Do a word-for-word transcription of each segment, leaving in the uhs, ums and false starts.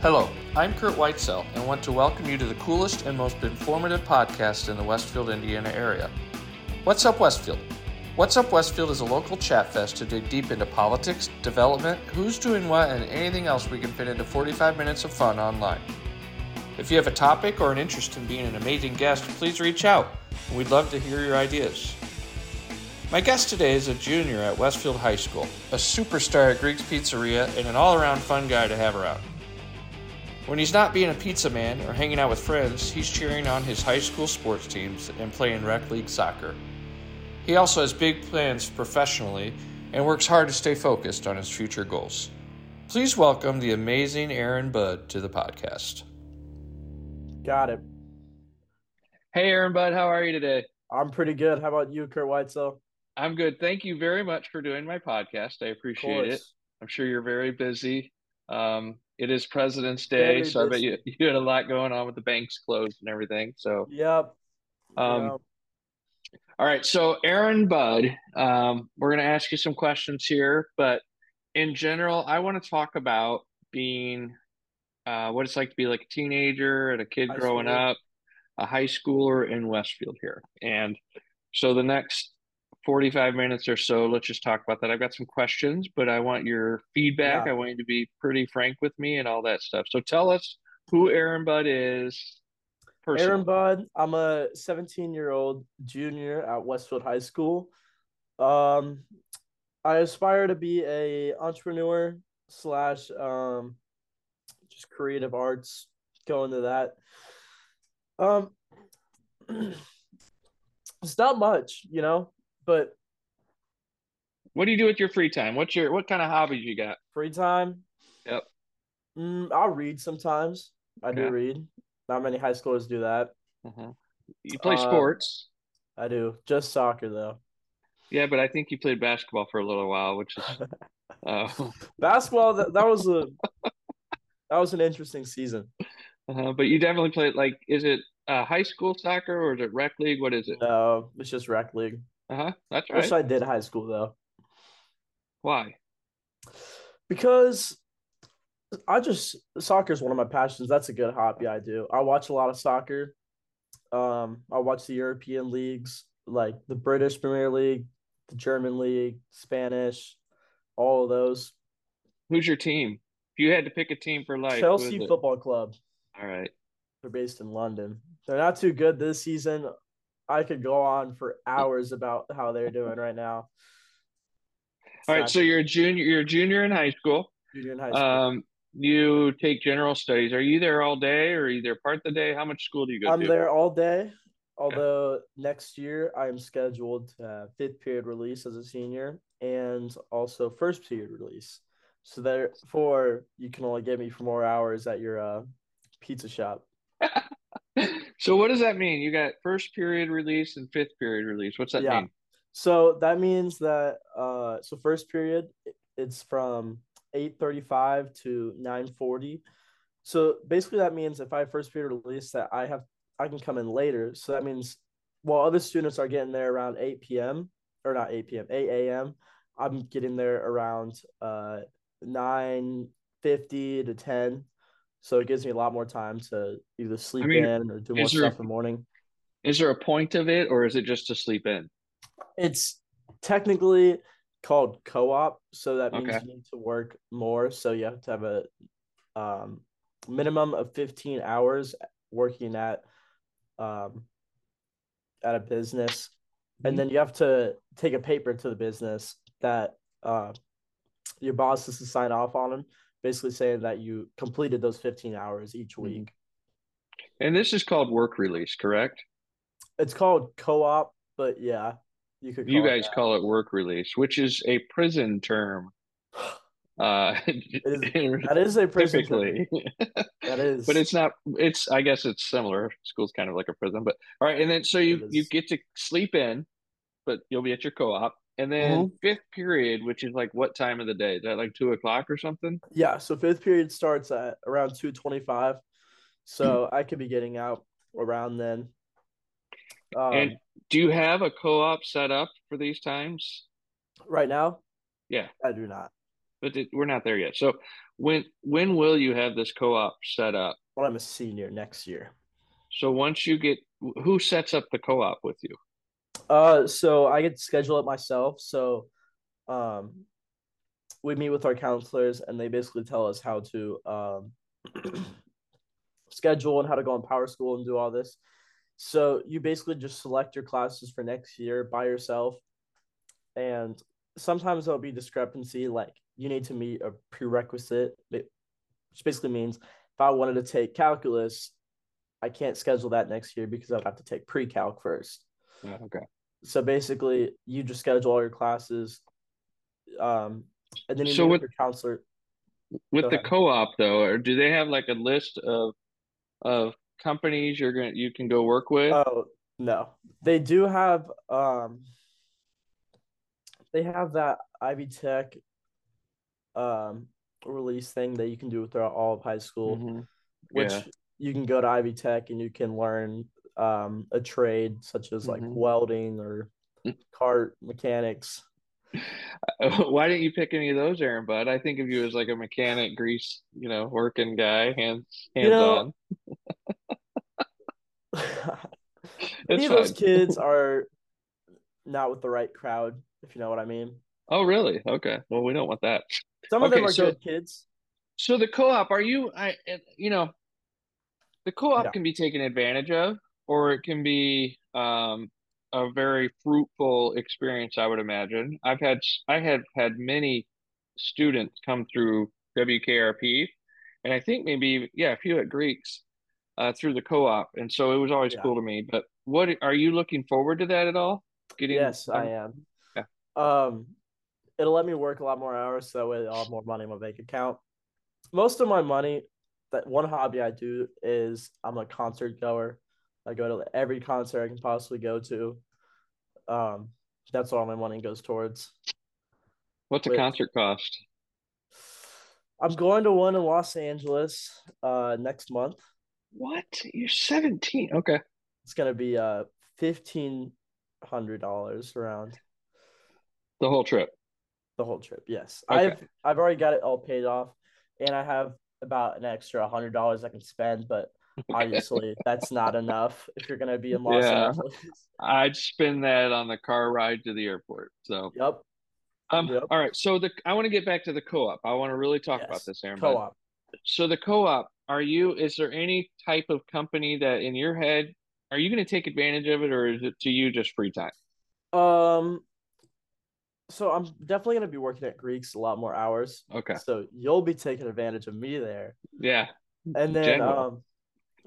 Hello, I'm Kurt Whitesell and want to welcome you to the coolest and most informative podcast in the Westfield, Indiana area. What's Up Westfield? What's Up Westfield is a local chat fest to dig deep into politics, development, who's doing what, and anything else we can fit into forty-five minutes of fun online. If you have a topic or an interest in being an amazing guest, please reach out. We'd love to hear your ideas. My guest today is a junior at Westfield High School, a superstar at Greek's Pizzeria, and an all-around fun guy to have around. When he's not being a pizza man or hanging out with friends, he's cheering on his high school sports teams and playing rec league soccer. He also has big plans professionally and works hard to stay focused on his future goals. Please welcome the amazing Aaron Budd to the podcast. Got it. Hey, Aaron Budd, how are you today? I'm pretty good. How about you, Kurt Whitesell? I'm good. Thank you very much for doing my podcast. I appreciate it. I'm sure you're very busy. Um, It is President's Day, so I bet you, you had a lot going on with the banks closed and everything. So, yep. Um, yep. All right. So, Aaron Budd, um, we're going to ask you some questions here. But in general, I want to talk about being uh, what it's like to be like a teenager and a kid high growing school. up, a high schooler in Westfield here. And so, the next forty-five minutes or so, let's just talk about that. I've got some questions, but I want your feedback. Yeah. I want you to be pretty frank with me and all that stuff. So tell us who Aaron Budd is. Personally. Aaron Budd, I'm a seventeen-year-old junior at Westfield High School. Um, I aspire to be a entrepreneur slash um, just creative arts, go into that. Um, it's not much, you know? But what do you do with your free time? What's your what kind of hobbies you got? Free time? Yep. Mm, I'll read sometimes. I do yeah. read. Not many high schoolers do that. Uh-huh. You play uh, sports? I do. Just soccer, though. Yeah, but I think you played basketball for a little while, which is uh... basketball. That, that was a that was an interesting season. Uh-huh, but you definitely played. Like, is it uh, high school soccer or is it rec league? What is it? No, it's just rec league. Uh-huh, that's right. I wish I did high school, though. Why? Because I just – soccer is one of my passions. That's a good hobby I do. I watch a lot of soccer. Um, I watch the European leagues, like the British Premier League, the German League, Spanish, all of those. Who's your team? If you had to pick a team for life, Chelsea Football Club. All right. They're based in London. They're not too good this season. I could go on for hours about how they're doing right now. It's All right, so you're a junior. You're a junior in high school. Junior in high school. Um, you take general studies. Are you there all day, or are you there part of the day? How much school do you go I'm to? I'm there all day. Although okay. next year I am scheduled to have fifth period release as a senior, and also first period release. So therefore, you can only get me for more hours at your uh, pizza shop. So what does that mean? You got first period release and fifth period release. What's that yeah. mean? So that means that uh, so first period, it's from eight thirty-five to nine forty. So basically that means if I have first period release that I have, I can come in later. So that means while other students are getting there around eight p.m. or not eight p.m., eight a.m., I'm getting there around uh, nine fifty to ten. So it gives me a lot more time to either sleep I mean, in or do more stuff a, in the morning. Is there a point of it, or is it just to sleep in? It's technically called co-op, so that means okay. you need to work more. So you have to have a um, minimum of fifteen hours working at um, at a business, mm-hmm. and then you have to take a paper to the business that uh, your boss has to sign off on them. Basically saying that you completed those fifteen hours each week. And this is called work release, correct? It's called co-op, but yeah, you could. Call you guys it call it work release, which is a prison term. Uh, it is, that is a prison term. That is, but it's not. It's I guess it's similar. School's kind of like a prison, but all right. And then so you you get to sleep in, but you'll be at your co-op. And then mm-hmm. fifth period, which is like what time of the day? Is that like two o'clock or something? Yeah. So fifth period starts at around two twenty-five. So mm-hmm. I could be getting out around then. Um, and do you have a co-op set up for these times? Right now? Yeah. I do not. But it, we're not there yet. So When when will you have this co-op set up? Well, I'm a senior next year. So once you get, who sets up the co-op with you? Uh, so I get to schedule it myself. So um, we meet with our counselors, and they basically tell us how to um, schedule and how to go on Power School and do all this. So you basically just select your classes for next year by yourself. And sometimes there'll be discrepancy, like you need to meet a prerequisite, which basically means if I wanted to take calculus, I can't schedule that next year because I'd have to take pre-calc first. Yeah, okay. So basically, you just schedule all your classes, um, and then you so meet with your counselor. With Go the ahead. Co-op, though, or do they have like a list of of companies you're gonna you can go work with? Oh no, they do have um, they have that Ivy Tech um release thing that you can do throughout all of high school, mm-hmm. which. Yeah. You can go to Ivy Tech and you can learn um, a trade such as like mm-hmm. welding or cart mechanics. Why didn't you pick any of those, Aaron Budd? I think of you as like a mechanic, grease, you know, working guy, hands hands you know, on. Many of those kids are not with the right crowd, if you know what I mean. Oh, really? Okay. Well, we don't want that. Some of okay, them are so, good kids. So the co-op, are you? I, you know. The co-op no. can be taken advantage of, or it can be um, a very fruitful experience, I would imagine. I've had I have had many students come through W K R P, and I think maybe yeah a few at Greek's uh, through the co-op, and so it was always yeah. cool to me. But what are you looking forward to that at all? Getting yes, um, I am. Yeah. Um, it'll let me work a lot more hours, so that way I'll have more money in my bank account. Most of my money. That one hobby I do is I'm a concert goer. I go to every concert I can possibly go to. Um, that's all my money goes towards. What's a With, concert cost? I'm going to one in Los Angeles uh, next month. What? You're seventeen. Okay. It's going to be uh, fifteen hundred dollars around. The whole trip? The whole trip, yes. Okay. I've I've already got it all paid off, and I have – about an extra one hundred dollars I can spend, but obviously that's not enough if you're going to be in Los yeah. Angeles. I'd spend that on the car ride to the airport. So Yep. Um yep. all right, so the I want to get back to the co-op. I want to really talk yes. about this, Aaron. Co-op. But, so the co-op, are you is there any type of company that in your head are you going to take advantage of it, or is it to you just free time? Um So I'm definitely going to be working at Greek's a lot more hours. Okay. So you'll be taking advantage of me there. Yeah. And then Jim um,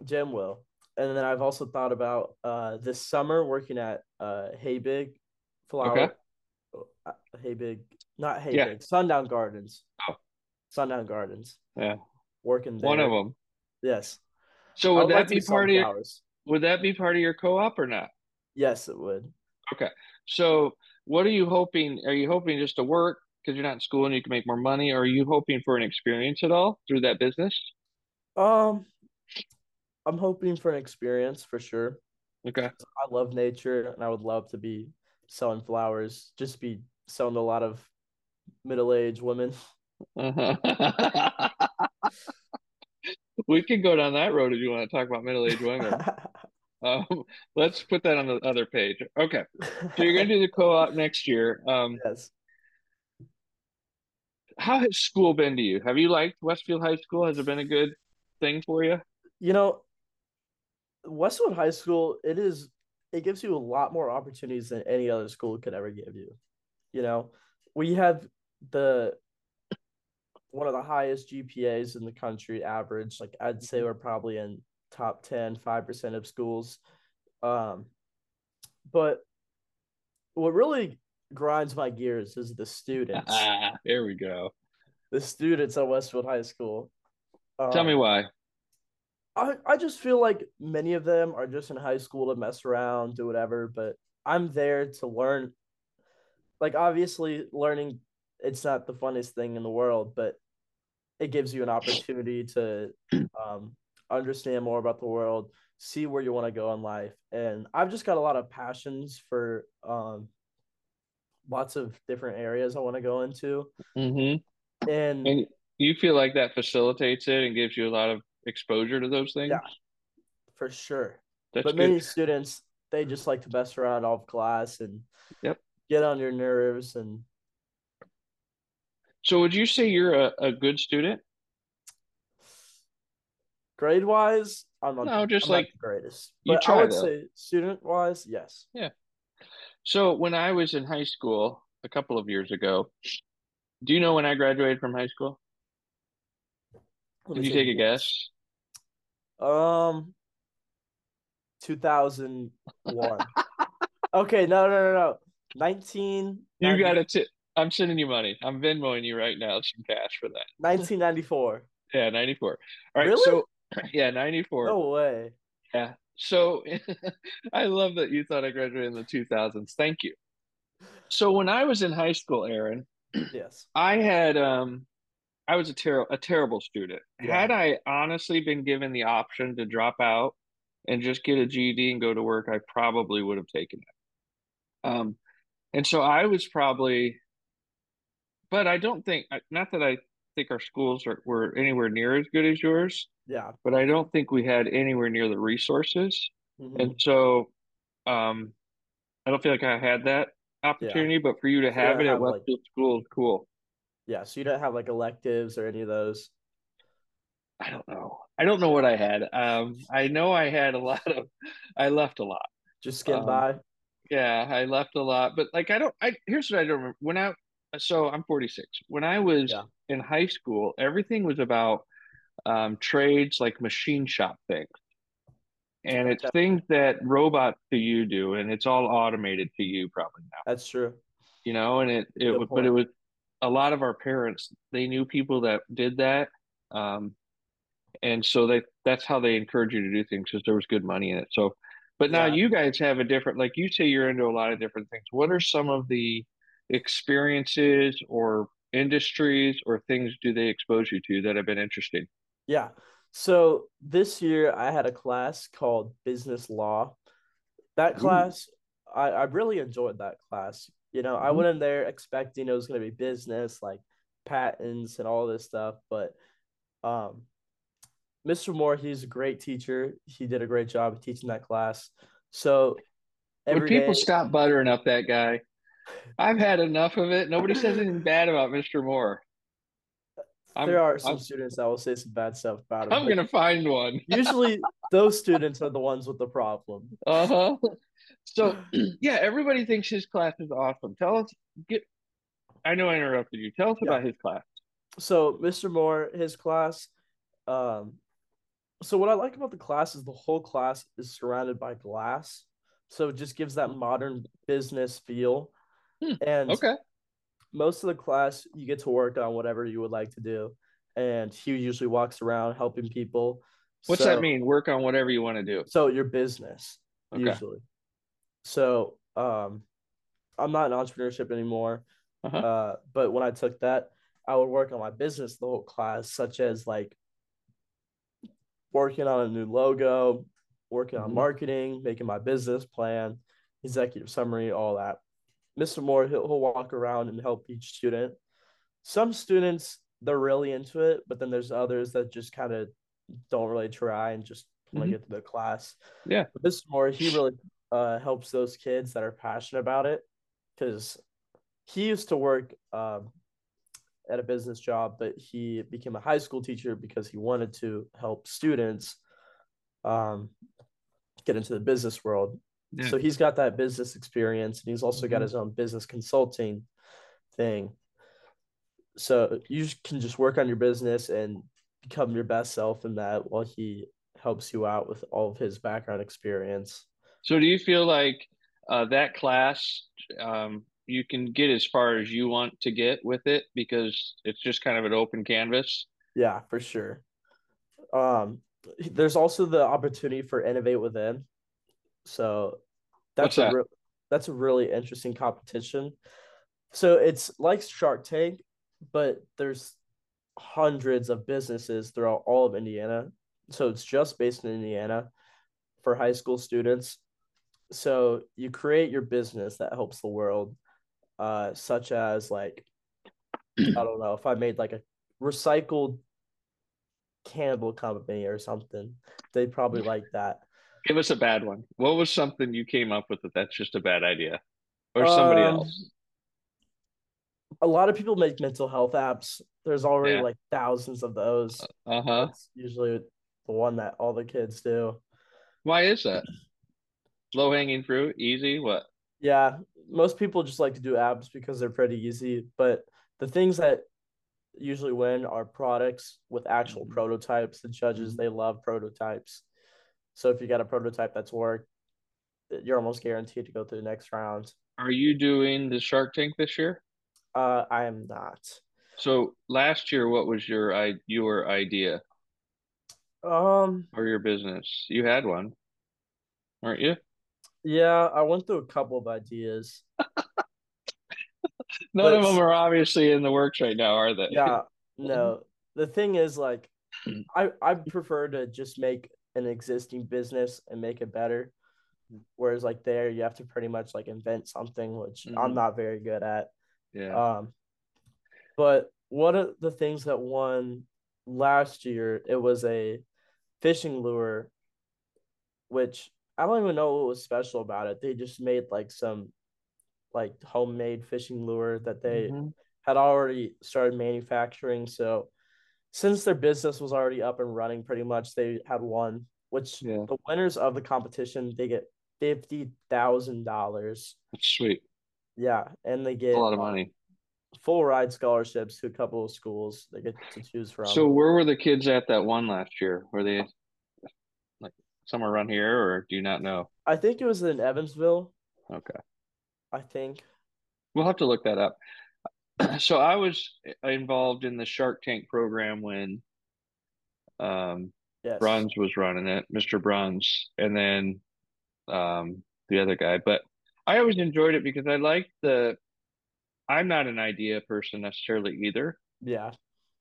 Jim will. And then I've also thought about uh, this summer working at uh, Hey Big Flower. Okay. Hey Big, not Hey yeah. Big, Sundown Gardens. Oh. Sundown Gardens. Yeah. Working there. One of them. Yes. So would that be part of your, would that be part of your co-op or not? Yes, it would. Okay. So what are you hoping? Are you hoping just to work because you're not in school and you can make more money? Or are you hoping for an experience at all through that business? Um, I'm hoping for an experience for sure. Okay. I love nature, and I would love to be selling flowers, just be selling to a lot of middle-aged women. Uh-huh. We could go down that road if you want to talk about middle-aged women. Um, let's put that on the other page. Okay. So you're going to do the co-op next year. Um, yes. How has school been to you? Have you liked Westfield High School? Has it been a good thing for you? You know, Westfield High School, it is, it gives you a lot more opportunities than any other school could ever give you. You know, we have the, one of the highest G P As in the country average. Like I'd say we're probably in top ten, five percent of schools. Um, but what really grinds my gears is the students. Ah, there we go. The students at Westfield High School. Um, Tell me why. I, I just feel like many of them are just in high school to mess around, do whatever, but I'm there to learn. Like, obviously, learning, it's not the funnest thing in the world, but it gives you an opportunity to um, – understand more about the world, see where you want to go in life. And I've just got a lot of passions for um, lots of different areas I want to go into. Mm-hmm. And, and you feel like that facilitates it and gives you a lot of exposure to those things? Yeah, for sure. That's but good. Many students, they just like to mess around off class and yep. get on your nerves. And so would you say you're a, a good student? Grade wise, I'm not, no, just I'm like, not the greatest. But you try, I would though. say student wise, yes. Yeah. So when I was in high school a couple of years ago, do you know when I graduated from high school? Did you take a guess? Um, two thousand one. Okay, no, no, no, no. nineteen. You got it. T- I'm sending you money. I'm Venmoing you right now some cash for that. nineteen ninety-four. Yeah, ninety-four. All right. Really? So, yeah, ninety-four. No way. Yeah. So I love that you thought I graduated in the two thousands. Thank you. So when I was in high school, Aaron, yes, I had um, I was a ter- a terrible student. Yeah. Had I honestly been given the option to drop out and just get a G E D and go to work, I probably would have taken it. Um, and so I was probably, but I don't think, not that I think our schools are, were anywhere near as good as yours. Yeah. But I don't think we had anywhere near the resources. Mm-hmm. And so um, I don't feel like I had that opportunity, yeah. but for you to have it have at Westfield like, School is cool. Yeah, so you don't have like electives or any of those? I don't know. I don't know what I had. Um, I know I had a lot of, I left a lot. Just skimmed um, by? Yeah, I left a lot. But like, I don't, I here's what I don't remember. When I, so I'm forty-six. When I was yeah. in high school, everything was about um, trades, like machine shop things. And it's things that robots to you do, and it's all automated to you probably now. That's true. You know, and it, it was, but it was a lot of our parents, they knew people that did that. Um, and so they, that's how they encourage you to do things, because there was good money in it. So, but now yeah. you guys have a different, like you say you're into a lot of different things. What are some of the experiences or industries or things do they expose you to that have been interesting? Yeah. So this year I had a class called business law. That class, Ooh. I, I really enjoyed that class. You know, mm-hmm. I went in there expecting it was going to be business, like patents and all this stuff. But um, Mister Moore, he's a great teacher. He did a great job of teaching that class. So every Would people day, stop buttering up that guy? I've had enough of it. Nobody says anything bad about Mister Moore. There I'm, are some I'm, students that will say some bad stuff about him. I'm going to find one. Usually those students are the ones with the problem. Uh-huh. So, yeah, everybody thinks his class is awesome. Tell us get, – I know I interrupted you. Tell us yeah. about his class. So, Mister Moore, his class um, – so what I like about the class is the whole class is surrounded by glass. So it just gives that modern business feel. Hmm. And okay. most of the class, you get to work on whatever you would like to do. And he usually walks around helping people. What's so, that mean? Work on whatever you want to do. So your business, okay. usually. So um, I'm not in entrepreneurship anymore. Uh-huh. Uh, but when I took that, I would work on my business the whole class, such as like working on a new logo, working mm-hmm. on marketing, making my business plan, executive summary, all that. Mister Moore, he'll, he'll walk around and help each student. Some students, they're really into it, but then there's others that just kind of don't really try and just want to get to the class. Yeah. But Mister Moore, he really uh, helps those kids that are passionate about it, because he used to work um, at a business job, but he became a high school teacher because he wanted to help students um, get into the business world. Yeah. So he's got that business experience, and he's also mm-hmm. got his own business consulting thing. So you can just work on your business and become your best self in that, while he helps you out with all of his background experience. So do you feel like uh, that class, um, you can get as far as you want to get with it, because it's just kind of an open canvas? Yeah, for sure. Um, there's also the opportunity for Innovate Within. So that's that? a re- that's a really interesting competition. So it's like Shark Tank, but there's hundreds of businesses throughout all of Indiana. So it's just based in Indiana for high school students. So you create your business that helps the world, uh, such as like, I don't know, if I made like a recycled cannibal company or something. They probably like that. Give us a bad one. What was something you came up with that that's just a bad idea? Or somebody um, else? A lot of people make mental health apps. There's already yeah. like thousands of those. Uh-huh. That's usually the one that all the kids do. Why is that? Low-hanging fruit? Easy? What? Yeah. Most people just like to do apps because they're pretty easy. But the things that usually win are products with actual mm-hmm. prototypes. The judges, they love prototypes. So if you got a prototype that's worked, you're almost guaranteed to go through the next round. Are you doing the Shark Tank this year? Uh, I am not. So last year, what was your your idea? Um, or your business? You had one, weren't you? Yeah, I went through a couple of ideas. None but, of them are obviously in the works right now, are they? Yeah, no. The thing is, like, I I prefer to just make an existing business and make it better. Whereas like there you have to pretty much like invent something, which mm-hmm. I'm not very good at. Yeah. Um, but one of the things that won last year, it was a fishing lure, which I don't even know what was special about it. They just made like some like homemade fishing lure that they mm-hmm. had already started manufacturing. So since their business was already up and running pretty much, they had won, which yeah. the winners of the competition, they get fifty thousand dollars. That's sweet. Yeah, and they get a lot of money. Full ride scholarships to a couple of schools they get to choose from. So where were the kids at that won last year? Were they like somewhere around here, or do you not know? I think it was in Evansville. Okay. I think. We'll have to look that up. So I was involved in the Shark Tank program when um, yes. Bruns was running it, Mister Bruns, and then um, the other guy. But I always enjoyed it because I liked the – I'm not an idea person necessarily either. Yeah.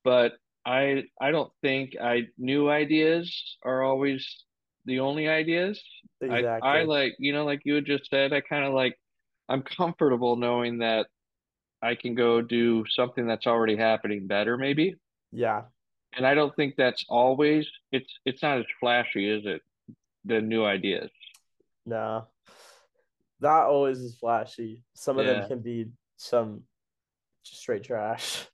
But I I don't think I new ideas are always the only ideas. Exactly. I, I like – you know, like you had just said, I kind of like – I'm comfortable knowing that I can go do something that's already happening better maybe. Yeah. And I don't think that's always – it's it's not as flashy, is it, the new ideas? No. Not always is flashy. Some of yeah. them can be some just straight trash.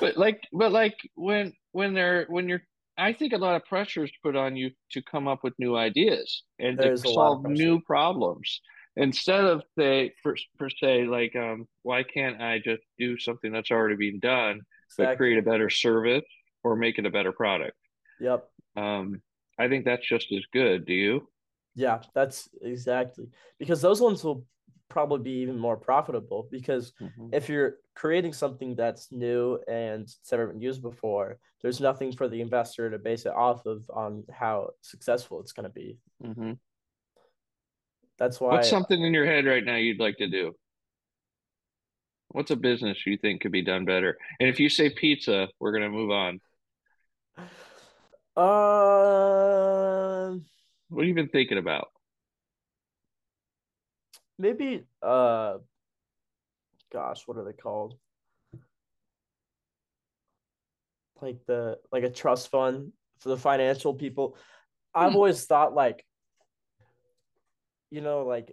But like, but like when when they're when you're, I think a lot of pressure is put on you to come up with new ideas and there to solve new problems instead of say per, per se like um why can't I just do something that's already been done exactly. but create a better service or make it a better product. Yep. Um, I think that's just as good. Do you? Yeah, that's exactly because those ones will probably be even more profitable because mm-hmm. if you're creating something that's new and it's never been used before, there's nothing for the investor to base it off of on how successful it's going to be. Mm-hmm. That's why. What's something in your head right now you'd like to do? What's a business you think could be done better? And if you say pizza, we're going to move on. Um. Uh... What have you been thinking about? Maybe, uh, gosh, what are they called? Like the like a trust fund for the financial people. I've always thought like, you know, like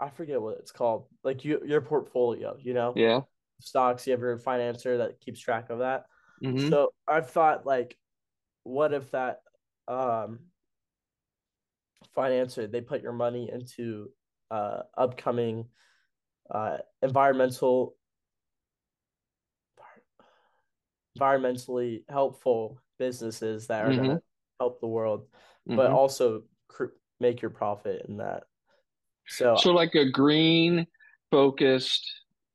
I forget what it's called. Like you, your portfolio, you know? Yeah. Stocks. You have your financer that keeps track of that. Mm-hmm. So I've thought like, what if that? Um, Financer, they put your money into uh, upcoming uh, environmental, environmentally helpful businesses that are mm-hmm. going to help the world, mm-hmm. but also cr- make your profit in that. So, so like a green focused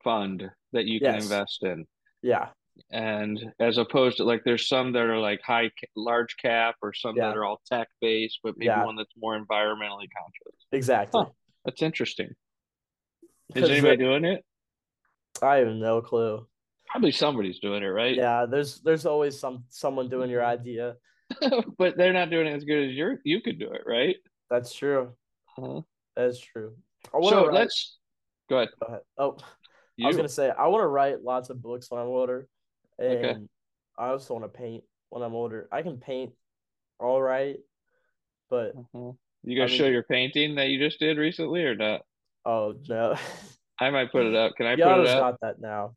fund that you can yes. invest in. Yeah. And as opposed to like there's some that are like high large cap or some yeah. that are all tech based but maybe yeah. one that's more environmentally conscious. Exactly. Huh. That's interesting. Is anybody it, doing it? I have no clue. Probably somebody's doing it, right? Yeah, there's there's always some someone doing your idea. But they're not doing it as good as you you could do it, right? That's true. Uh-huh. That's true. So let's go ahead. Go ahead. Oh. You? I was going to say, I want to write lots of books when I'm older. And okay. I also want to paint when I'm older. I can paint all right, but... Mm-hmm. You going to show mean, your painting that you just did recently or not? Oh, no. I might put it up. Can I yeah, put it up? Got that now.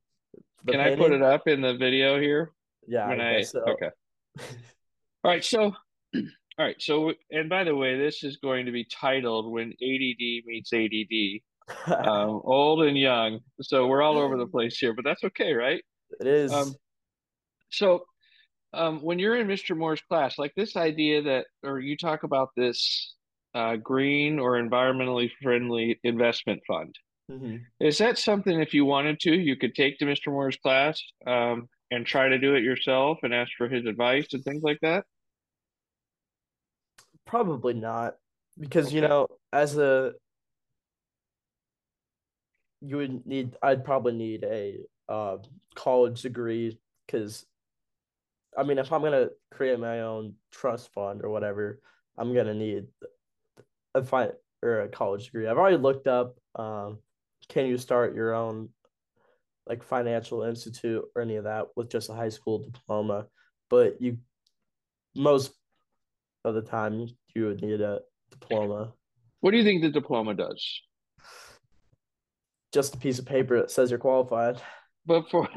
The Can painting? I put it up in the video here? Yeah. When I I, so. Okay. All right. So, all right. So, and by the way, this is going to be titled When A D D Meets A D D, um, old and young. So we're all over the place here, but that's okay, right? It is. Um, so um, when you're in Mister Moore's class, like this idea that, or you talk about this uh, green or environmentally friendly investment fund. Mm-hmm. Is that something, if you wanted to, you could take to Mister Moore's class um, and try to do it yourself and ask for his advice and things like that? Probably not, because, okay. you know, as a, you would need, I'd probably need a uh, college degree, because, I mean, if I'm going to create my own trust fund or whatever, I'm going to need a, fi- or a college degree. I've already looked up, um, can you start your own like financial institute or any of that with just a high school diploma? But you, most of the time, you would need a diploma. What do you think the diploma does? Just a piece of paper that says you're qualified. But for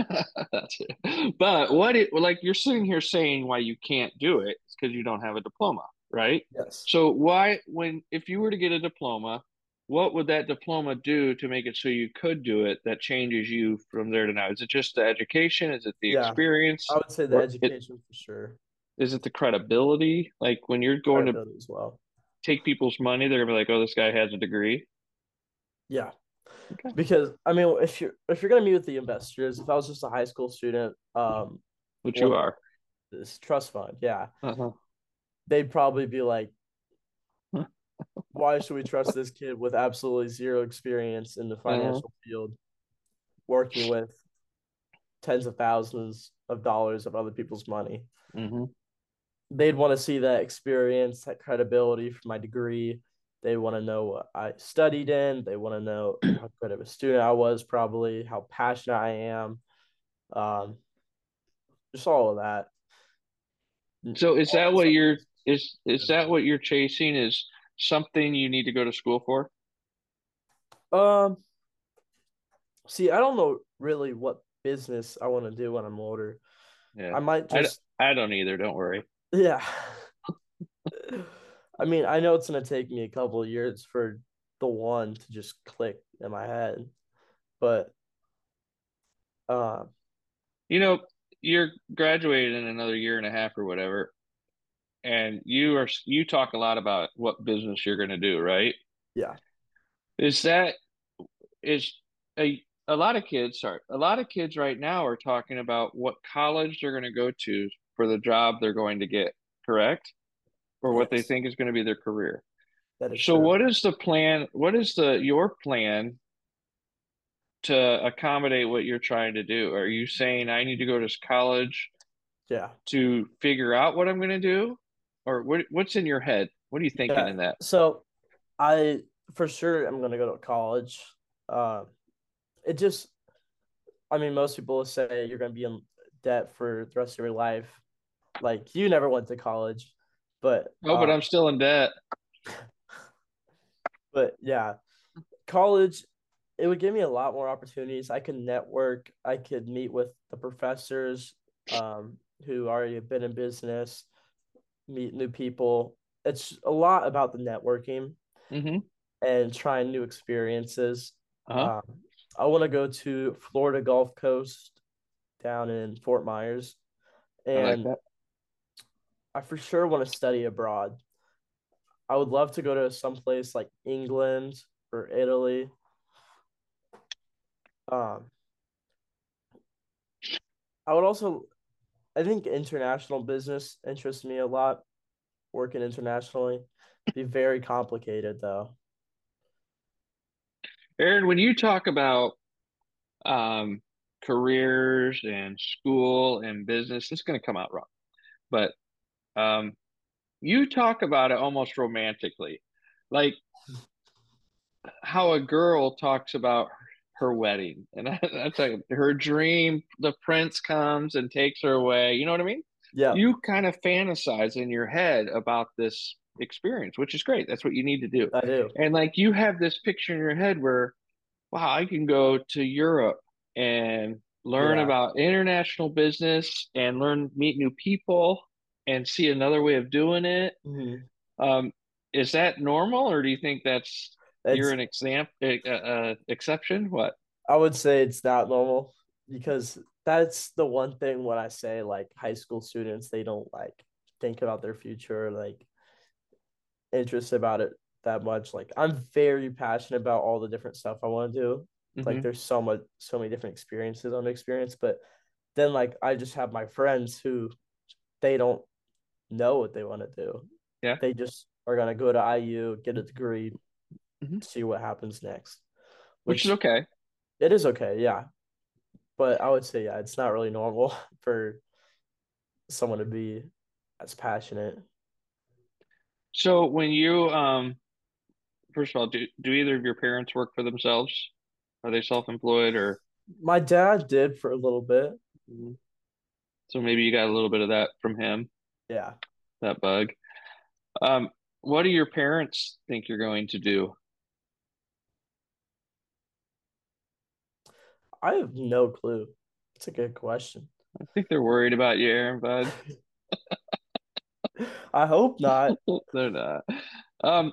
that's it. But what it like you're sitting here saying why you can't do it is because you don't have a diploma, right? Yes. So why, when if you were to get a diploma, what would that diploma do to make it so you could do it that changes you from there to now? Is it just the education? Is it the yeah, experience? I would say the or education it, for sure. Is it the credibility? Like when you're going to as well. take people's money, they're going to be like, oh, this guy has a degree. Yeah. Okay. Because, I mean, if you're, if you're going to meet with the investors, if I was just a high school student. Um, Which you are. This trust fund, yeah. Uh-huh. They'd probably be like, why should we trust this kid with absolutely zero experience in the financial uh-huh. field, working with tens of thousands of dollars of other people's money? Mm-hmm. They'd want to see that experience, that credibility for my degree. They want to know what I studied in. They want to know how good of a student I was, probably, how passionate I am, um, just all of that. So is that what you're is is that what you're chasing? Is something you need to go to school for? Um, see, I don't know really what business I want to do when I'm older. Yeah. I might just. I, I don't either. Don't worry. Yeah. I mean, I know it's going to take me a couple of years for the one to just click in my head, but. Uh, you know, you're graduating in another year and a half or whatever. And you are you talk a lot about what business you're going to do, right? Yeah. Is that is a a lot of kids sorry, a lot of kids right now are talking about what college they're going to go to for the job they're going to get, correct? Or what yes. they think is going to be their career. That is so true. What is the plan? What is the your plan to accommodate what you're trying to do? Are you saying I need to go to college? Yeah. To figure out what I'm going to do? Or what, what's in your head? What are you thinking yeah. in that? So I, for sure, I'm going to go to college. Uh, it just, I mean, most people say you're going to be in debt for the rest of your life. Like, you never went to college, but. Oh, uh, but I'm still in debt. But yeah, college, it would give me a lot more opportunities. I could network. I could meet with the professors um, who already have been in business. Meet new people. It's a lot about the networking mm-hmm. and trying new experiences. Uh-huh. Um, I want to go to Florida Gulf Coast down in Fort Myers. And I, like I for sure want to study abroad. I would love to go to someplace like England or Italy. Um, I would also... I think international business interests me a lot. Working internationally, it'd be very complicated though. Aaron, when you talk about um, careers and school and business, it's going to come out wrong, but um, you talk about it almost romantically, like how a girl talks about her wedding. And that, that's like her dream. The prince comes and takes her away. You know what I mean? Yeah. You kind of fantasize in your head about this experience, which is great. That's what you need to do. I do. And like, you have this picture in your head where, wow, I can go to Europe and learn yeah. about international business and learn, meet new people and see another way of doing it. Mm-hmm. Um, is that normal? Or do you think that's, that's you're an exam, uh, uh, exception? What? I would say it's not normal, because that's the one thing when I say, like, high school students, they don't like think about their future, like interest about it that much. Like, I'm very passionate about all the different stuff I want to do. Mm-hmm. Like, there's so much, so many different experiences on experience, but then like, I just have my friends who they don't know what they want to do. Yeah. They just are going to go to I U, get a degree, mm-hmm. see what happens next. Which, which is okay. It is okay. Yeah. But I would say, yeah, it's not really normal for someone to be as passionate. So when you, um, first of all, do, do either of your parents work for themselves? Are they self-employed or? My dad did for a little bit. Mm-hmm. So maybe you got a little bit of that from him. Yeah. That bug. Um, what do your parents think you're going to do? I have no clue. It's a good question. I think they're worried about you, Aaron Budd. I hope not. They're not. Um,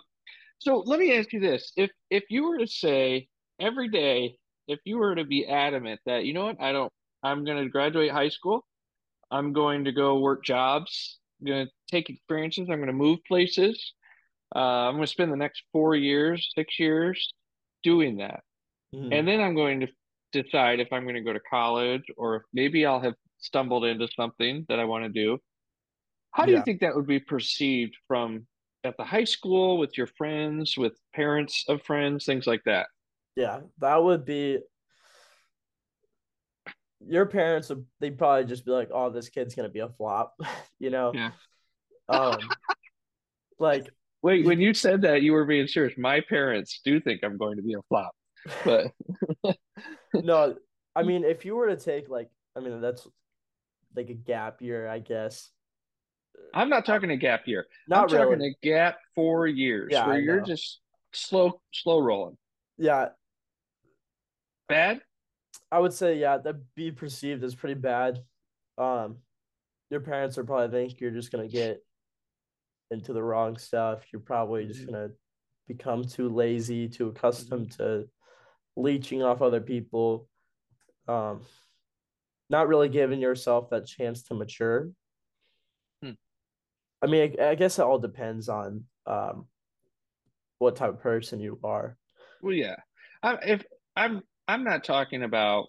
so let me ask you this. If if you were to say every day, if you were to be adamant that, you know what, I don't, I'm going to graduate high school, I'm going to go work jobs, I'm going to take experiences, I'm going to move places, uh, I'm going to spend the next four years, six years doing that. Mm. And then I'm going to decide if I'm going to go to college, or if maybe I'll have stumbled into something that I want to do. How do yeah. you think that would be perceived from at the high school, with your friends, with parents of friends, things like that? Yeah, that would be, your parents, they'd probably just be like, oh, this kid's going to be a flop, you know? Yeah. Um, like, wait, when you said that, you were being serious. My parents do think I'm going to be a flop. But no, I mean, if you were to take, like, I mean, that's like a gap year, I guess. I'm not talking a gap year. Not I'm really. talking a gap four years yeah, where I you're know. just slow, slow rolling. Yeah. Bad? I would say, yeah, that'd be perceived as pretty bad. Um, your parents are probably think you're just going to get into the wrong stuff. You're probably just going to become too lazy, too accustomed to leeching off other people, um, not really giving yourself that chance to mature. Hmm. I mean, I, I guess it all depends on um, what type of person you are. Well, yeah. I, if I'm I'm not talking about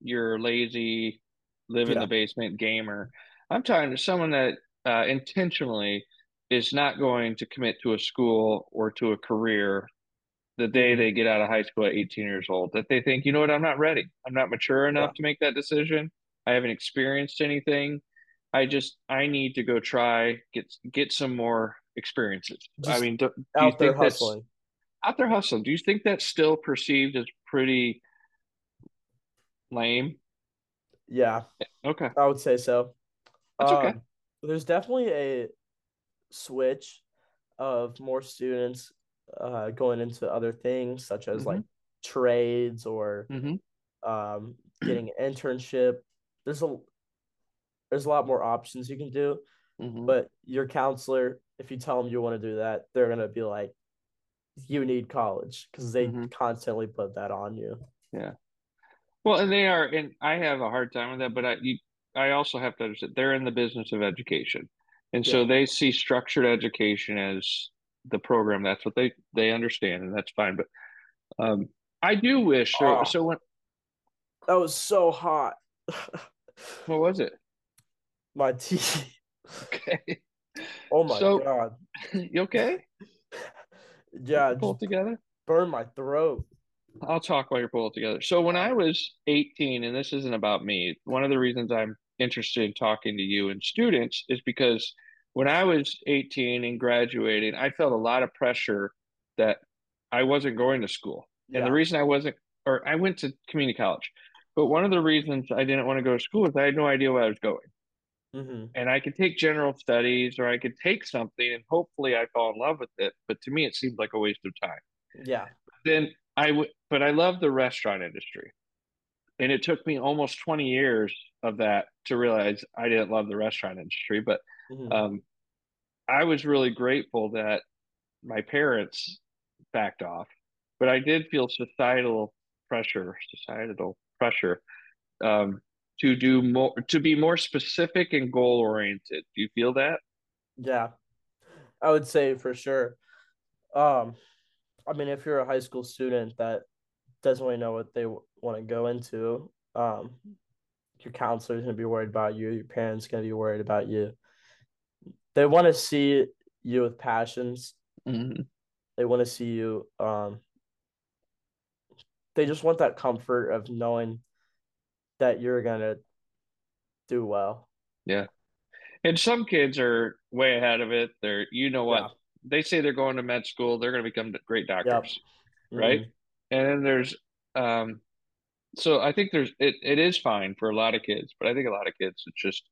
your lazy, live yeah. in the basement gamer. I'm talking to someone that uh, intentionally is not going to commit to a school or to a career the day they get out of high school at eighteen years old, that they think, you know what, I'm not ready. I'm not mature enough yeah. to make that decision. I haven't experienced anything. I just, I need to go try, get, get some more experiences. Just I mean, do, do out you there think hustling. Out there hustling. Do you think that's still perceived as pretty lame? Yeah. Okay. I would say so. That's um, okay. There's definitely a switch of more students uh going into other things, such as mm-hmm. like trades or mm-hmm. um getting an internship. There's a there's a lot more options you can do, mm-hmm. but your counselor, if you tell them you want to do that, they're gonna be like, you need college, because they mm-hmm. constantly put that on you. Yeah. Well, and they are, and I have a hard time with that, but I you, I also have to understand they're in the business of education. And yeah. so they see structured education as the program. That's what they, they understand, and that's fine. But um, I do wish. Oh, so when that was so hot. What was it? My tea. Okay. Oh my so, God. You okay? Yeah. Pull it together. Burn my throat. I'll talk while you're pulling it together. So when I was eighteen, and this isn't about me, one of the reasons I'm interested in talking to you and students is because when I was eighteen and graduating, I felt a lot of pressure that I wasn't going to school. Yeah. And the reason I wasn't or I went to community college, but one of the reasons I didn't want to go to school is I had no idea where I was going. Mm-hmm. And I could take general studies, or I could take something and hopefully I fall in love with it. But to me, it seemed like a waste of time. Yeah. But then I would, but I love the restaurant industry. And it took me almost twenty years of that to realize I didn't love the restaurant industry, but mm-hmm. um, I was really grateful that my parents backed off, but I did feel societal pressure, societal pressure um, to do more, to be more specific and goal oriented. Do you feel that? Yeah, I would say for sure. Um, I mean, if you're a high school student that doesn't really know what they w- want to go into, um, your counselor is going to be worried about you. Your parents are going to be worried about you. They want to see you with passions. Mm-hmm. They want to see you. Um, they just want that comfort of knowing that you're going to do well. Yeah. And some kids are way ahead of it. They're, you know what, yeah. they say they're going to med school. They're going to become great doctors. Yep. Right. Mm-hmm. And then there's, um, so I think there's, it, it is fine for a lot of kids, but I think a lot of kids, it's just,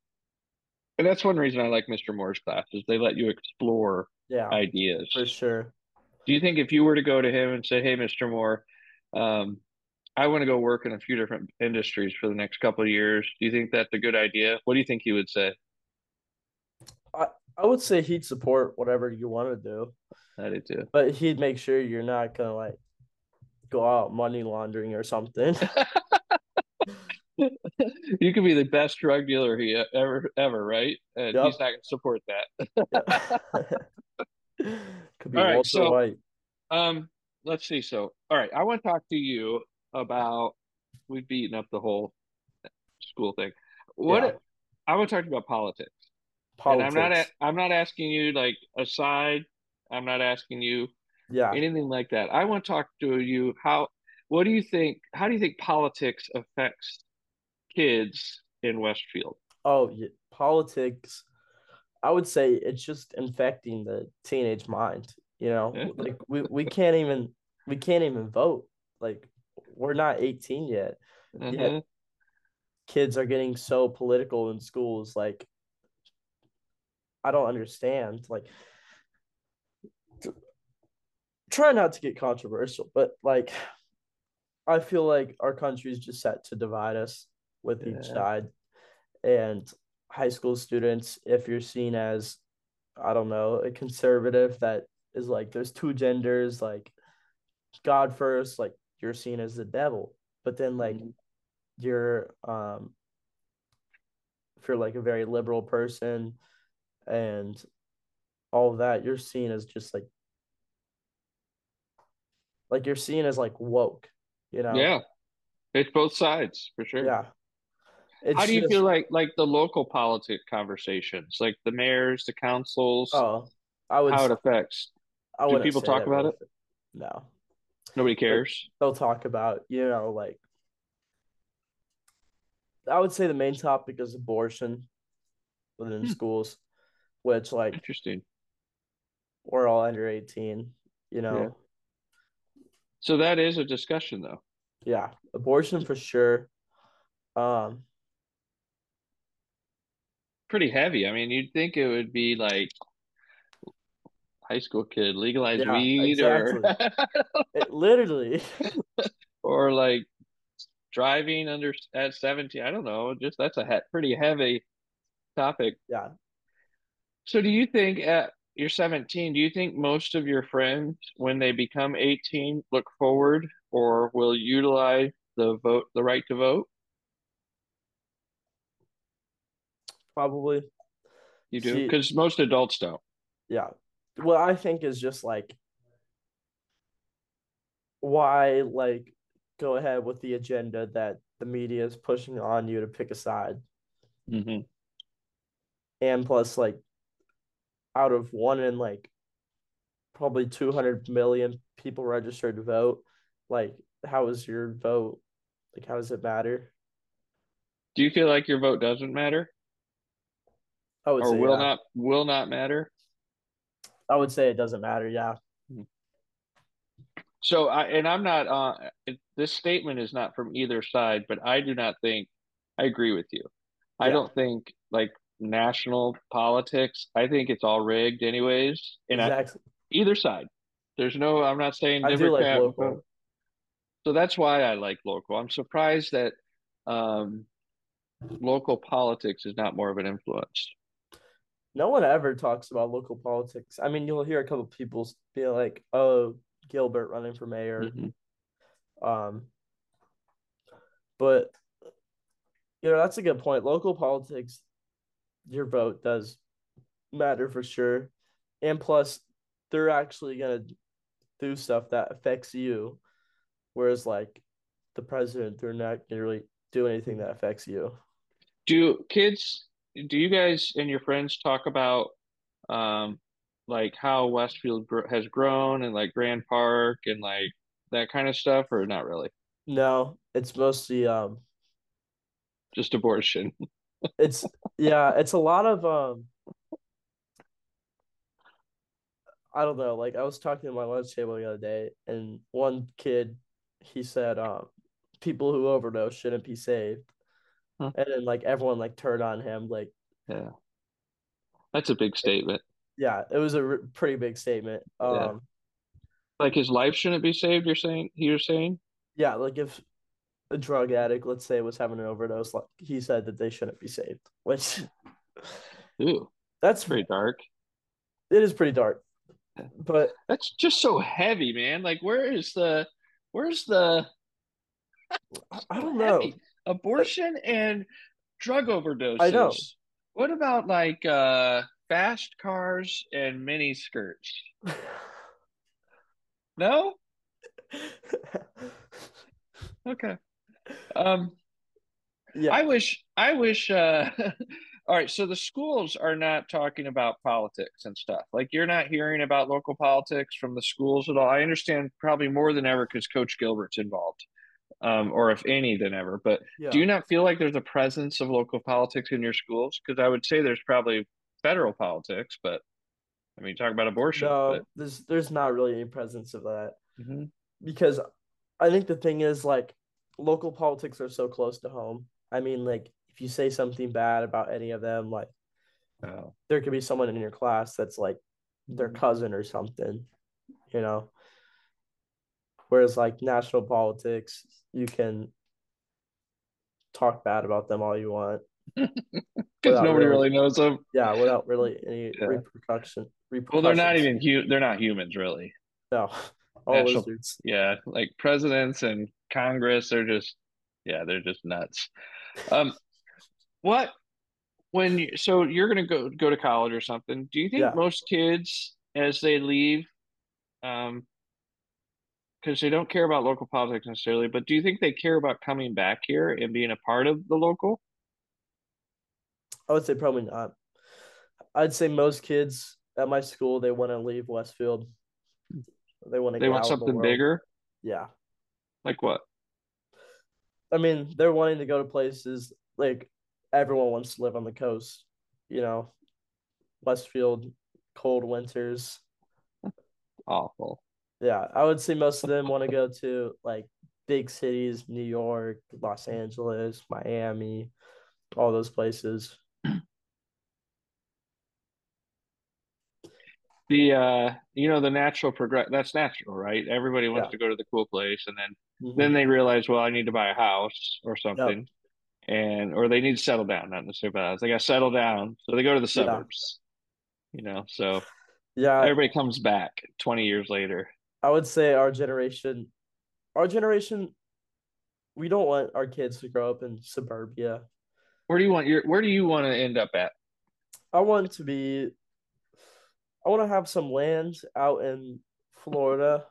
and that's one reason I like Mister Moore's classes. They let you explore yeah, ideas. For sure. Do you think if you were to go to him and say, hey, Mister Moore, um, I want to go work in a few different industries for the next couple of years. Do you think that's a good idea? What do you think he would say? I, I would say he'd support whatever you want to do. I do too. But he'd make sure you're not going to like go out money laundering or something. You could be the best drug dealer he ever, ever, right? And yep. he's not going to support that. Could be all right, so, white. Um, let's see. So, all right, I want to talk to you about, we've beaten up the whole school thing. What yeah. I want to talk to you about politics. Politics. And I'm not. I'm not asking you like a side. I'm not asking you, yeah, anything like that. I want to talk to you. How? What do you think? How do you think politics affects kids in Westfield? Oh, yeah. Politics, I would say it's just infecting the teenage mind, you know, like we, we can't even, we can't even vote. Like we're not eighteen yet. Mm-hmm. Yet kids are getting so political in schools. Like, I don't understand, like t- try not to get controversial, but like, I feel like our country is just set to divide us with yeah. each side. And high school students, if you're seen as, I don't know, a conservative that is like, there's two genders, like God first, like you're seen as the devil. But then like you're, um, if you're like a very liberal person and all of that, you're seen as just like, like you're seen as like woke, you know? Yeah. It's both sides for sure. Yeah. It's How do you just, feel like like the local politic conversations, like the mayors, the councils? Oh, I would. How it affects? I do people talk about really, it? No, nobody cares. They'll talk about, you know, like I would say the main topic is abortion within hmm. schools, which like interesting. We're all under eighteen, you know. Yeah. So that is a discussion, though. Yeah, abortion for sure. Um. Pretty heavy. I mean, you'd think it would be like high school kid legalize yeah, weed exactly. or it literally or like driving under at seventeen. I don't know, just that's a he- pretty heavy topic. Yeah. So do you think at you're seventeen, do you think most of your friends when they become eighteen look forward or will utilize the vote the right to vote? Probably. You do? Because most adults don't. Yeah. What I think is just like, why like go ahead with the agenda that the media is pushing on you to pick a side? Mm-hmm. And plus like out of one in like probably two hundred million people registered to vote, like how is your vote? Like how does it matter? Do you feel like your vote doesn't matter? I would or say will yeah. not will not matter. I would say it doesn't matter. Yeah. So I, and I'm not, uh, this statement is not from either side, but I do not think, I agree with you. Yeah. I don't think like national politics, I think it's all rigged anyways. And exactly. I, either side, there's no, I'm not saying. I do like local. So that's why I like local. I'm surprised that um, local politics is not more of an influence. No one ever talks about local politics. I mean, you'll hear a couple of people be like, oh, Gilbert running for mayor. Mm-hmm. Um, but, you know, that's a good point. Local politics, your vote does matter for sure. And plus, they're actually going to do stuff that affects you. Whereas, like, the president, they're not going to really do anything that affects you. Do kids... Do you guys and your friends talk about um, like how Westfield gr- has grown and like Grand Park and like that kind of stuff, or not really? No, it's mostly um, just abortion. It's yeah, it's a lot of um, I don't know. Like I was talking to my lunch table the other day, and one kid, he said, um, "People who overdose shouldn't be saved." And then, like, everyone, like, turned on him, like... Yeah. That's a big statement. Yeah, it was a r- pretty big statement. Um, yeah. Like, his life shouldn't be saved, you're saying? You're saying? Yeah, like, if a drug addict, let's say, was having an overdose, like, he said that they shouldn't be saved, which... Ooh. That's pretty dark. It is pretty dark. But... That's just so heavy, man. Like, where is the... Where's the... I don't know. Heavy. Abortion and drug overdoses. I know. What about like uh, fast cars and mini skirts? No? Okay. Um, yeah. I wish, I wish, uh, all right. So the schools are not talking about politics and stuff. Like you're not hearing about local politics from the schools at all. I understand probably more than ever because Coach Gilbert's involved. Um, or if any than ever, but yeah. Do you not feel like there's a presence of local politics in your schools? Because I would say there's probably federal politics, but I mean, talk about abortion. No, but... there's there's not really any presence of that mm-hmm. because I think the thing is like local politics are so close to home. I mean, like if you say something bad about any of them, like oh. there could be someone in your class that's like their cousin or something, you know. Whereas like national politics, you can talk bad about them all you want. Because nobody really, really knows them. Yeah, without really any yeah. repercussion. Well, they're not even hu- they're not humans really. No. All national, lizards. Yeah, like presidents and Congress, they're just yeah, they're just nuts. Um what when you, so you're going to go go to college or something. Do you think yeah. most kids as they leave um because they don't care about local politics necessarily, but do you think they care about coming back here and being a part of the local? I would say probably not. I'd say most kids at my school, they want to leave Westfield. They want to. They want something bigger? Yeah. Like what? I mean, they're wanting to go to places like everyone wants to live on the coast, you know, Westfield, cold winters. Awful. Yeah, I would say most of them want to go to, like, big cities, New York, Los Angeles, Miami, all those places. The, uh, you know, the natural progress, that's natural, right? Everybody wants yeah. to go to the cool place, and then mm-hmm. then they realize, well, I need to buy a house or something, yep. and or they need to settle down, not necessarily buy a house. They got to settle down, so they go to the suburbs, yeah. you know, so yeah, everybody comes back twenty years later. I would say our generation, our generation, we don't want our kids to grow up in suburbia. Where do you want your? Where do you want to end up at? I want to be. I want to have some land out in Florida.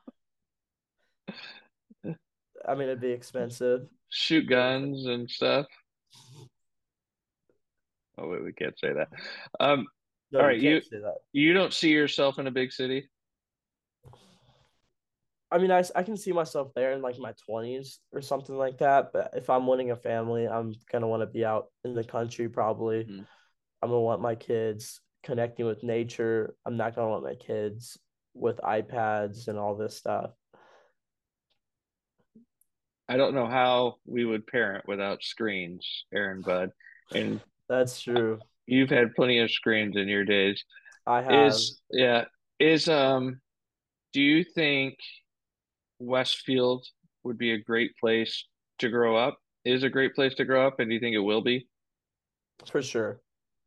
I mean, it'd be expensive. Shoot guns and stuff. Oh wait, we can't say that. Um, no, all right, you you don't see yourself in a big city. I mean, I, I can see myself there in, like, my twenties or something like that. But if I'm wanting a family, I'm going to want to be out in the country probably. Mm-hmm. I'm going to want my kids connecting with nature. I'm not going to want my kids with iPads and all this stuff. I don't know how we would parent without screens, Aaron Budd. And that's true. You've had plenty of screens in your days. I have. Is, yeah. Is um, do you think Westfield would be a great place to grow up? Is a great place to grow up, and do you think it will be? For sure.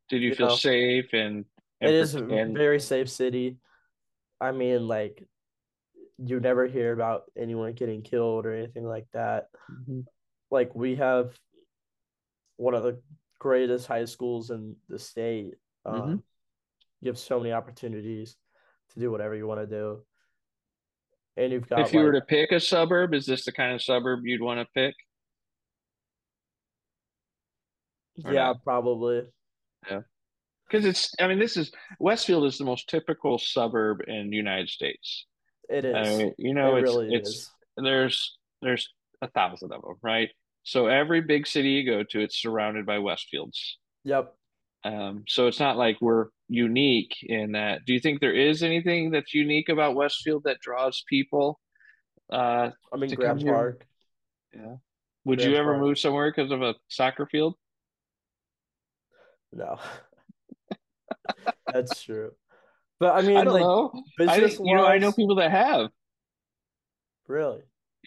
Did you, you feel know, safe and, and it is a and, very safe city. I mean, like, you never hear about anyone getting killed or anything like that. Mm-hmm. Like, we have one of the greatest high schools in the state. Um, mm-hmm. Gives so many opportunities to do whatever you want to do. And you've got. If you like, were to pick a suburb, is this the kind of suburb you'd want to pick? Or yeah, not? Probably. Yeah. Because it's, I mean, this is, Westfield is the most typical suburb in the United States. It is. I mean, you know, it it's, really it's, is. there's, there's a thousand of them, right? So every big city you go to, it's surrounded by Westfields. Yep. Um, so it's not like we're unique in that. Do you think there is anything that's unique about Westfield that draws people? Uh, I mean, Grant Park. Yeah. Would Grant you ever Park. move somewhere because of a soccer field? No. That's true. But I mean, I don't like, know. I think, you know, I know people that have. Really?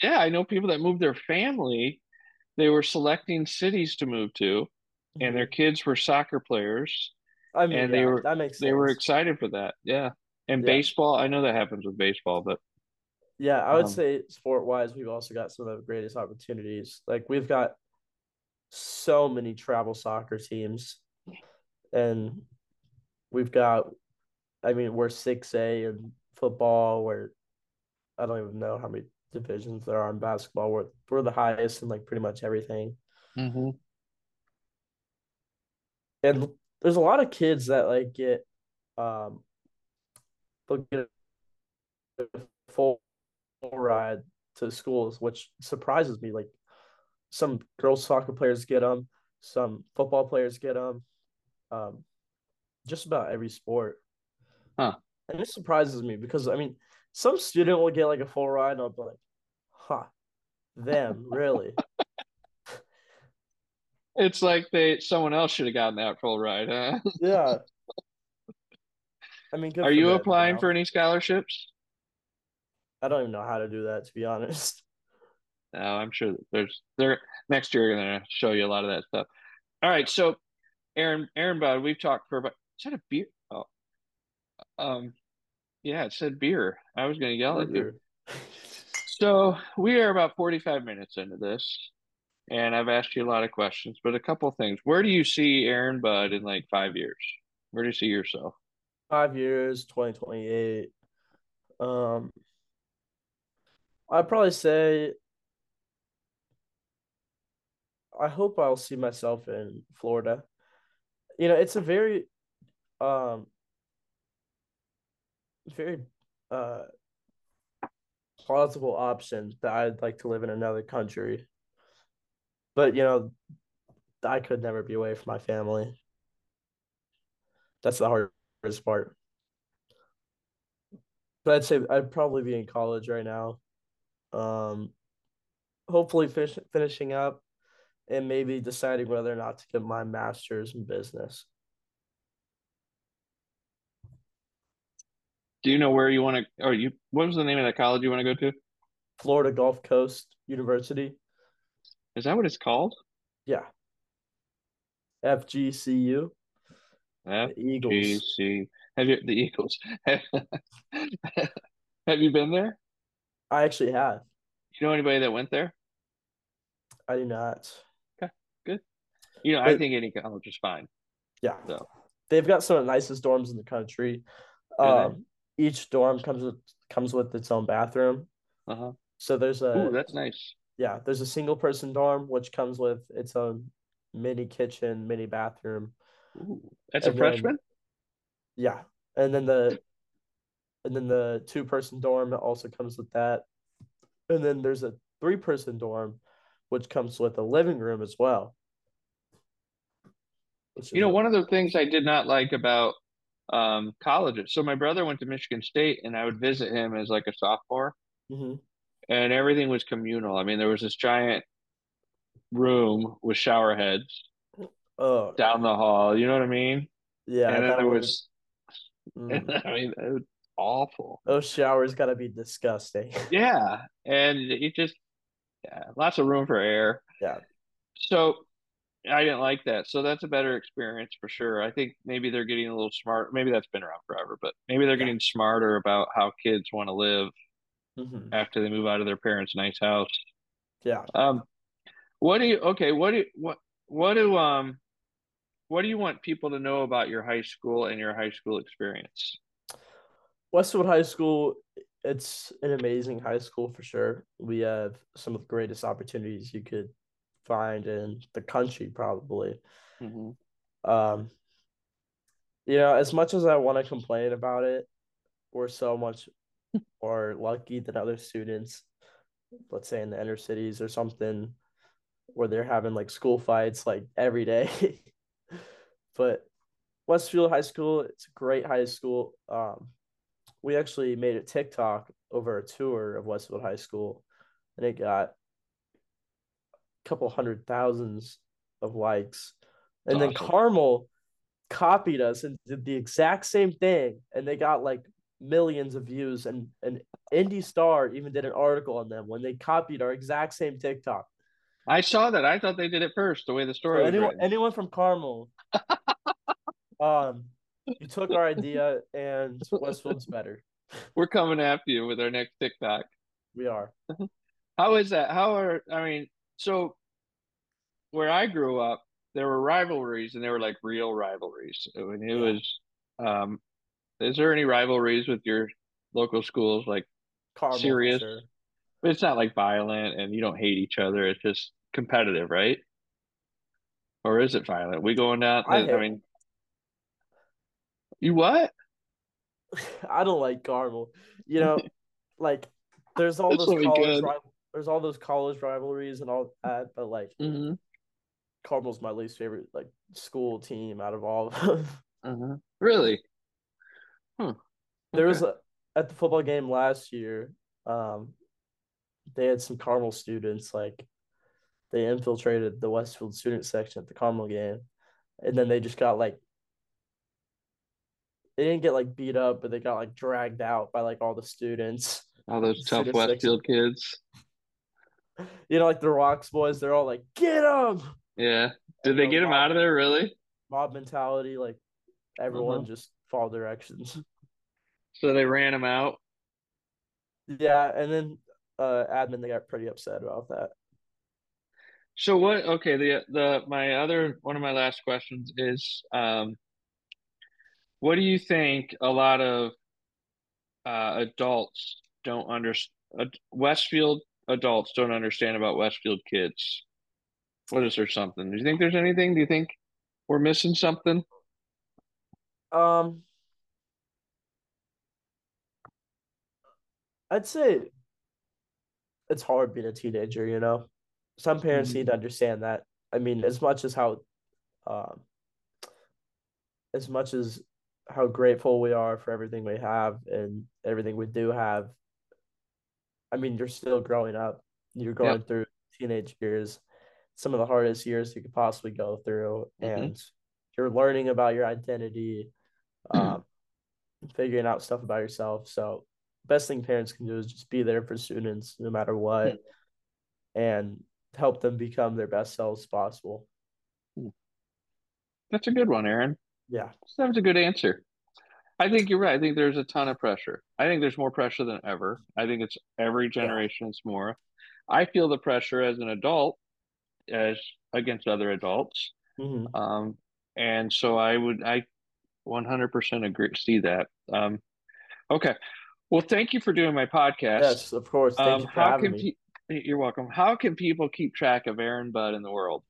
Yeah, I know people that moved their family. They were selecting cities to move to, mm-hmm. and their kids were soccer players. I mean, and yeah, they were that makes sense. They were excited for that. Yeah. And yeah. baseball, I know that happens with baseball, but yeah, I would um, say sport-wise, we've also got some of the greatest opportunities. Like, we've got so many travel soccer teams. And we've got, I mean, we're six A in football. We're, I don't even know how many divisions there are in basketball. We're, we're the highest in, like, pretty much everything. Mm-hmm. And there's a lot of kids that, like, get, um, they'll get a full ride to schools, which surprises me. Like, some girls soccer players get them. Some football players get them. Um, just about every sport. Huh. And it surprises me because, I mean, some student will get, like, a full ride and I'll be like, huh, them, really? It's like they someone else should have gotten that full ride, huh? Yeah. I mean, are you applying now. for any scholarships? I don't even know how to do that, to be honest. No, I'm sure there's there next year you're gonna show you a lot of that stuff. All right, so Aaron, Aaron Budd, we've talked for about, is that a beer? Oh, um, yeah, it said beer. I was going to yell at you. So we are about forty-five minutes into this, and I've asked you a lot of questions, but a couple of things. Where do you see Aaron Budd in, like, five years? Where do you see yourself? Five years, twenty twenty-eight. Um, I'd probably say I hope I'll see myself in Florida. You know, it's a very, um, very uh, plausible option that I'd like to live in another country. But, you know, I could never be away from my family. That's the hardest part. But I'd say I'd probably be in college right now. Um, hopefully finish, finishing up. And maybe deciding whether or not to get my master's in business. Do you know where you want to, or you, what was the name of that college you want to go to? Florida Gulf Coast University. Is that what it's called? Yeah. F G C U. F G C. The Eagles. Have you, the Eagles. Have you been there? I actually have. You know anybody that went there? I do not. Good. You know, but I think any college is fine. Yeah. So. They've got some of the nicest dorms in the country. Um, each dorm comes with comes with its own bathroom. Uh-huh. So there's a Ooh, that's nice. Yeah, there's a single person dorm which comes with its own mini kitchen, mini bathroom. Ooh, that's and a then, freshman? Yeah. And then the and then the two person dorm also comes with that. And then there's a three person dorm which comes with a living room as well. You know, one of the things I did not like about um, colleges. So my brother went to Michigan State, and I would visit him as, like, a sophomore. Mm-hmm. and everything was communal. I mean, there was this giant room with shower heads oh, down the hall. You know what I mean? Yeah. And then there was, was mm. I mean, it was awful. Those showers got to be disgusting. Yeah. And it just, yeah, lots of room for air. Yeah. So I didn't like that. So that's a better experience for sure. I think maybe they're getting a little smart. Maybe that's been around forever, but maybe they're yeah. getting smarter about how kids want to live mm-hmm. after they move out of their parents' nice house. Yeah. Um, what do you, okay. What do you, what, what do, um, what do you want people to know about your high school and your high school experience? Westfield High School, it's an amazing high school for sure. We have some of the greatest opportunities you could find in the country, probably. Mm-hmm. Um, you know, as much as I want to complain about it, we're so much more lucky than other students, let's say in the inner cities or something, where they're having like school fights like every day. But Westfield High School, it's a great high school. Um, we actually made a TikTok over a tour of Westfield High School, and it got a couple hundred thousands of likes. And awesome. Then Carmel copied us and did the exact same thing, and they got like millions of views. And an Indie Star even did an article on them when they copied our exact same TikTok. I saw that. I thought they did it first, the way the story so anyone, was anyone from Carmel, um, you took our idea, and Westfield's better. We're coming after you with our next TikTok. We are. How is that? How are, I mean, so where I grew up, there were rivalries, and they were like real rivalries. I mean, it yeah. was, um, is there any rivalries with your local schools? Like Carmel, serious? Sure. But it's not like violent, and you don't hate each other. It's just competitive, right? Or is it violent? We going down? I, I mean, you what? I don't like Carmel. You know, like there's all those college rival- there's all those college rivalries and all that, but like mm-hmm. Carmel's my least favorite like school team out of all of them. Mm-hmm. Really? Hmm. Okay. There was a, at the football game last year. Um, they had some Carmel students like. They infiltrated the Westfield student section at the Carmel game, and then they just got like they didn't get like beat up, but they got like dragged out by like all the students. All those tough Westfield kids. You know, like the Rocks boys, they're all like, "Get them!" Yeah. Did they get them out of there? Really? Mob mentality, like everyone mm-hmm. just followed their actions. So they ran them out. Yeah, and then uh, admin they got pretty upset about that. So what? Okay, the the my other one of my last questions is, um, what do you think a lot of uh, adults don't understand? Uh, Westfield adults don't understand about Westfield kids. What is there something? Do you think there's anything? Do you think we're missing something? Um, I'd say it's hard being a teenager, you know. Some parents need to understand that. I mean, as much as how, um, as much as how grateful we are for everything we have and everything we do have. I mean, you're still growing up. You're going yep. through teenage years, some of the hardest years you could possibly go through, mm-hmm. and you're learning about your identity, um, figuring out stuff about yourself. So, best thing parents can do is just be there for students, no matter what, mm-hmm. and help them become their best selves possible. That's a good one, Aaron. Yeah. That was a good answer. I think you're right. I think there's a ton of pressure. I think there's more pressure than ever. I think it's every generation yeah. it's more. I feel the pressure as an adult as against other adults. Mm-hmm. Um, and so I would, I one hundred percent agree, see that. Um, okay. Well, thank you for doing my podcast. Yes, of course. Thank um, you for how having can me. Pe- You're welcome. How can people keep track of Aaron Budd in the world?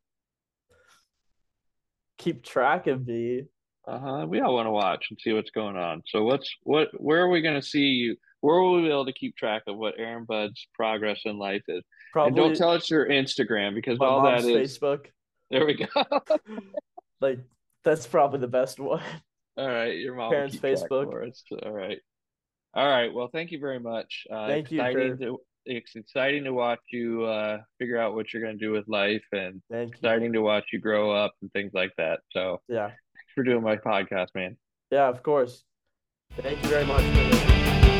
Keep track of me. Uh huh. We all want to watch and see what's going on. So what's what? Where are we going to see you? Where will we be able to keep track of what Aaron Budd's progress in life is? Probably. And don't tell us your Instagram because all that is Facebook. There we go. Like that's probably the best one. All right, your mom. Parents' Facebook. All right. All right. Well, thank you very much. Uh, thank you. For- to- it's exciting to watch you uh, figure out what you're going to do with life, and Thank exciting you. to watch you grow up and things like that. So yeah, thanks for doing my podcast, man. Yeah, of course. Thank you very much.